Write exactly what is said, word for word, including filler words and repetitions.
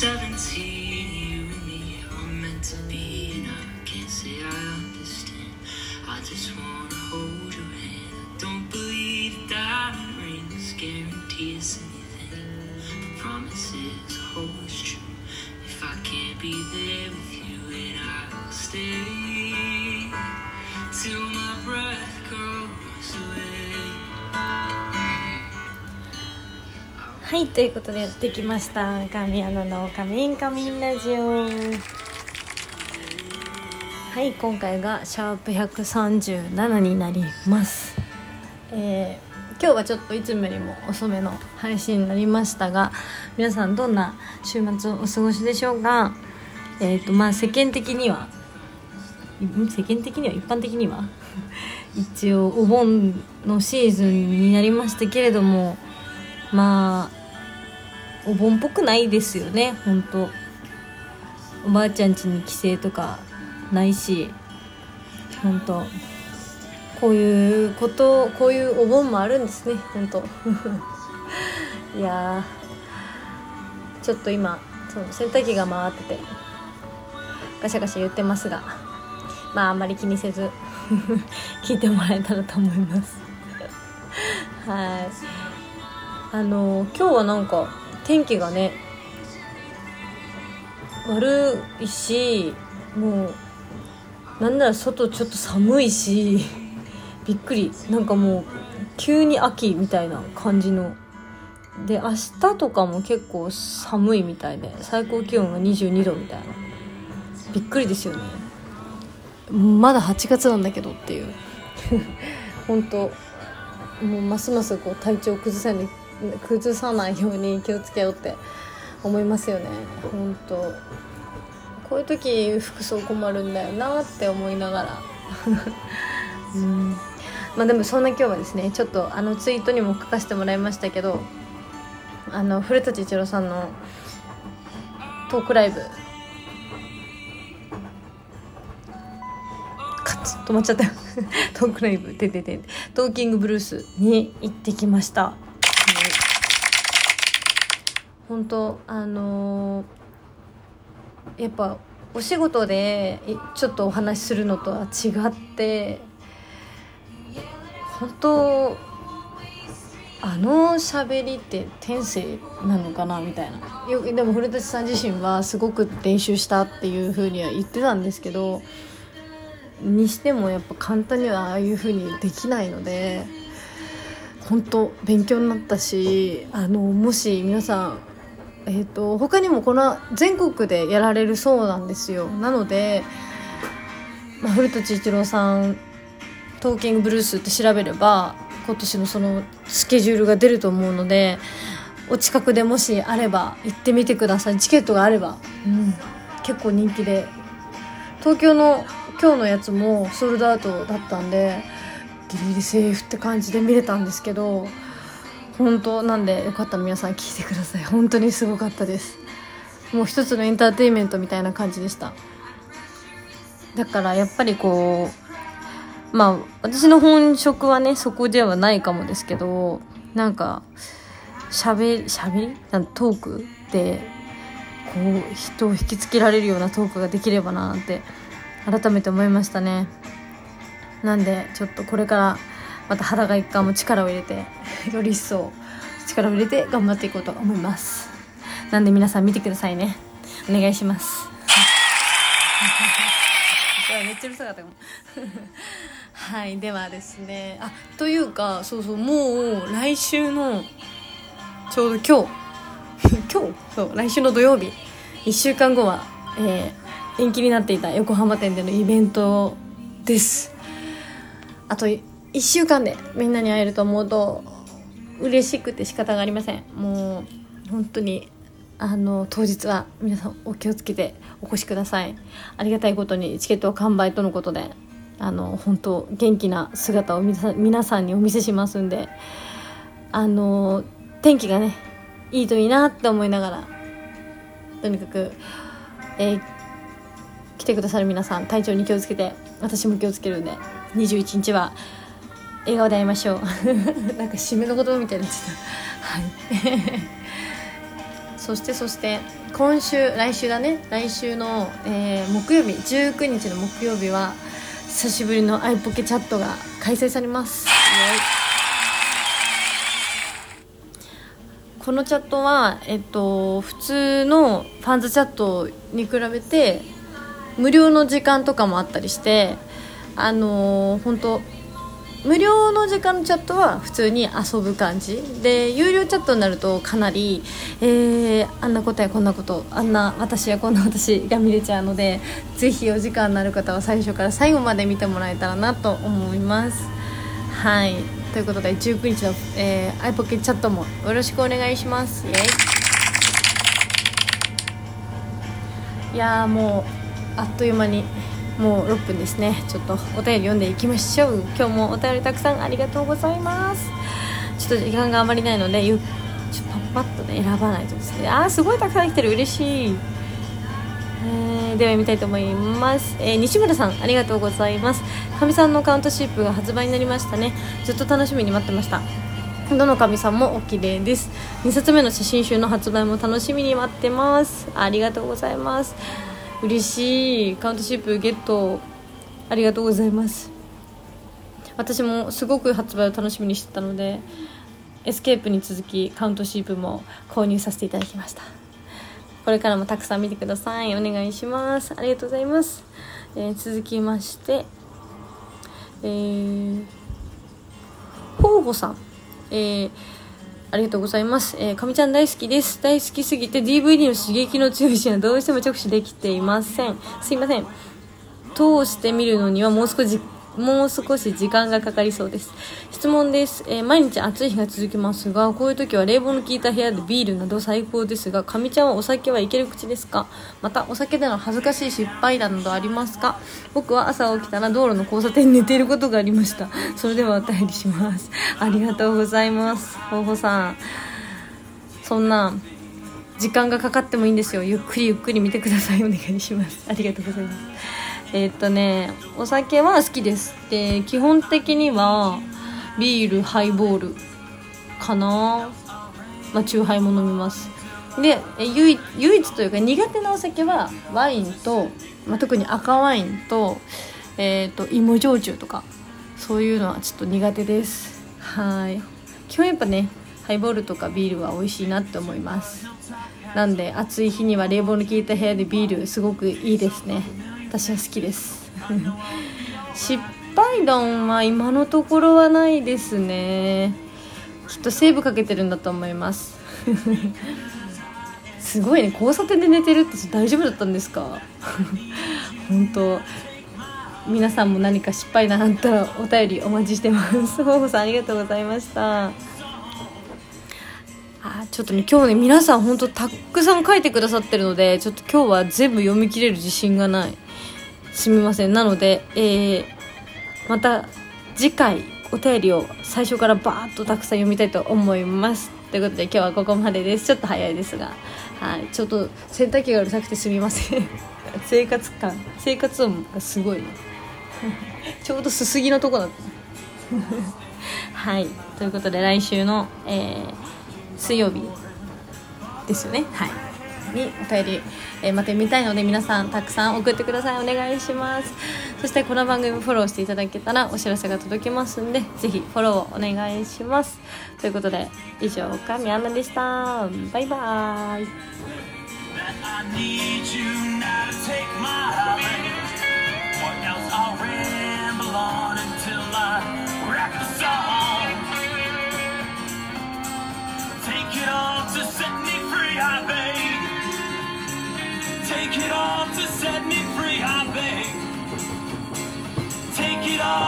seventeen, you and me are meant to be, and I can't say I understand. I just wanna hold your hand. I don't believe diamond rings guarantee us anything, but promises are always true. If I can't be there with you, and I will stay till my breath goes away. はい、ということでやってきました神アナのカミンカミンラジオ。はい、今回がシャープひゃくさんじゅうななになります。えー、今日はちょっといつもよりも遅めの配信になりましたが、皆さんどんな週末をお過ごしでしょうか。えーとまあ、世間的には世間的には一般的には一応お盆のシーズンになりましたけれども、まあお盆っぽくないですよね。ほんとおばあちゃん家に帰省とかないし、ほんとこういうことこういうお盆もあるんですね、ほんといやちょっと今その洗濯機が回っててガシャガシャ言ってますが、まああんまり気にせず聞いてもらえたらと思いますはい、あの今日はなんか天気がね悪いし、もうなんなら外ちょっと寒いしびっくり、なんかもう急に秋みたいな感じので、明日とかも結構寒いみたいで最高気温がにじゅうにどみたいな、びっくりですよね。まだはちがつなんだけどっていう本当もうますますこう体調を崩さない崩さないように気をつけようって思いますよね。本当こういう時服装困るんだよなって思いながらうん、まあでもそんな今日はですね、ちょっとあのツイートにも書かせてもらいましたけど、あの古舘一郎さんのトークライブ止まっちゃったよトークライブてててトーキングブルースに行ってきました。本当あのー、やっぱお仕事でちょっとお話しするのとは違って本当あの喋りって天性なのかなみたいな。よでも古舘さん自身はすごく練習したっていう風には言ってたんですけど、にしてもやっぱ簡単にはああいう風にできないので、本当勉強になったし、あのもし皆さん、えーと、他にもこの全国でやられるそうなんですよ。なので、まあ、古舘一郎さんトーキングブルースって調べれば今年のそのスケジュールが出ると思うので、お近くでもしあれば行ってみてください。チケットがあれば、うん、結構人気で、東京の今日のやつもソールドアウトだったんでギリギリセーフって感じで見れたんですけど、本当なんでよかったら皆さん聞いてください。本当にすごかったです。もう一つのエンターテインメントみたいな感じでした。だからやっぱりこうまあ私の本職はねそこではないかもですけど、なんかしゃべりしゃべりなんかトークでこう人を引きつけられるようなトークができればなって改めて思いましたね。なんでちょっとこれからまた肌が一貫も力を入れてより一層力を入れて頑張っていこうと思います。なんで皆さん見てくださいね、お願いしますめっちゃうるさかったかもはいではですね、あというかそうそうもう来週のちょうど今日今日そう来週の土曜日いっしゅうかんごはえー延期になっていた横浜店でのイベントです。あといっしゅうかんでみんなに会えると思うと嬉しくて仕方がありません。もう本当にあの当日は皆さんお気をつけてお越しください。ありがたいことにチケットは完売とのことで、あの本当元気な姿を皆さんにお見せしますんで、あの天気がねいいといいなって思いながら、とにかくえー来てくださる皆さん体調に気をつけて、私も気をつけるんでにじゅういちにちは笑顔で会いましょうなんか締めの言葉みたいになっちゃったはいそしてそして今週来週だね来週の、えー、木曜日じゅうくにちの木曜日は久しぶりのアイポケチャットが開催されます。このチャットは、えっと、普通のファンズチャットに比べて無料の時間とかもあったりして、あのー、本当無料の時間のチャットは普通に遊ぶ感じで、有料チャットになるとかなり、えー、あんなことやこんなことあんな私やこんな私が見れちゃうので、ぜひお時間のある方は最初から最後まで見てもらえたらなと思います。はい、ということでじゅうくにちの、えー、アイポケチャットもよろしくお願いします。イエイ。いやー、もうあっという間にもうろっぷんですね。ちょっとお便り読んでいきましょう。今日もお便りたくさんありがとうございます。ちょっと時間があまりないので、ちょっとパッパッと、ね、選ばないとですね。あー、すごいたくさん来てる、嬉しい。えー、では見たいと思います。えー、西村さんありがとうございます。かみさんのカウントシップが発売になりましたね。ずっと楽しみに待ってました。どのかみさんもお綺麗です。にさつめの写真集の発売も楽しみに待ってます。ありがとうございます。嬉しい。カウントシップゲットありがとうございます。私もすごく発売を楽しみにしてたので、エスケープに続きカウントシップも購入させていただきました。これからもたくさん見てください。お願いします。ありがとうございます。えー、続きましてえーほうほさん、えーありがとうございます。えー、かみちゃん大好きです。大好きすぎて ディーブイディー の刺激の強いシーンはどうしても直視できていません。すいません。通して見るのにはもう少し、もう少し時間がかかりそうです。質問です。えー、毎日暑い日が続きますが、こういう時は冷房の効いた部屋でビールなど最高ですが、かみちゃんはお酒はいける口ですか？また、お酒での恥ずかしい失敗談などありますか？僕は朝起きたら道路の交差点に寝ていることがありました。それではお便りします。ありがとうございます。ほうほさん。そんな、時間がかかってもいいんですよ。ゆっくりゆっくり見てください。お願いします。ありがとうございます。えーっとね、お酒は好きです。で、基本的にはビール、ハイボールかな。まあ、酎ハイも飲みます。で、唯、唯一というか苦手なお酒はワインと、まあ、特に赤ワインと、えーっと、芋焼酎とか、そういうのはちょっと苦手です。はい。基本やっぱね、ハイボールとかビールは美味しいなって思います。なんで、暑い日には冷房の効いた部屋でビール、すごくいいですね。私は好きです失敗談は今のところはないですね。きっとセーブかけてるんだと思いますすごいね、交差点で寝てるって大丈夫だったんですか本当皆さんも何か失敗談あったらお便りお待ちしてますほうほさんありがとうございました。あ、ちょっとね、今日ね、皆さん本当たくさん書いてくださってるので、ちょっと今日は全部読み切れる自信がない、すみません。なので、えー、また次回お便りを最初からバーッとたくさん読みたいと思います。ということで今日はここまでです。ちょっと早いですが、はい、ちょっと洗濯機がうるさくてすみません生活感生活音がすごいねちょうどすすぎのとこだったはい、ということで来週の、えー、水曜日ですよね、はいにお便り、えー、また見たいので皆さんたくさん送ってください。お願いします。そしてこの番組フォローしていただけたらお知らせが届きますんで、ぜひフォローをお願いします。ということで以上、かみあんなでした。バイバイ。Take it all to set me free, I beg. Take it all.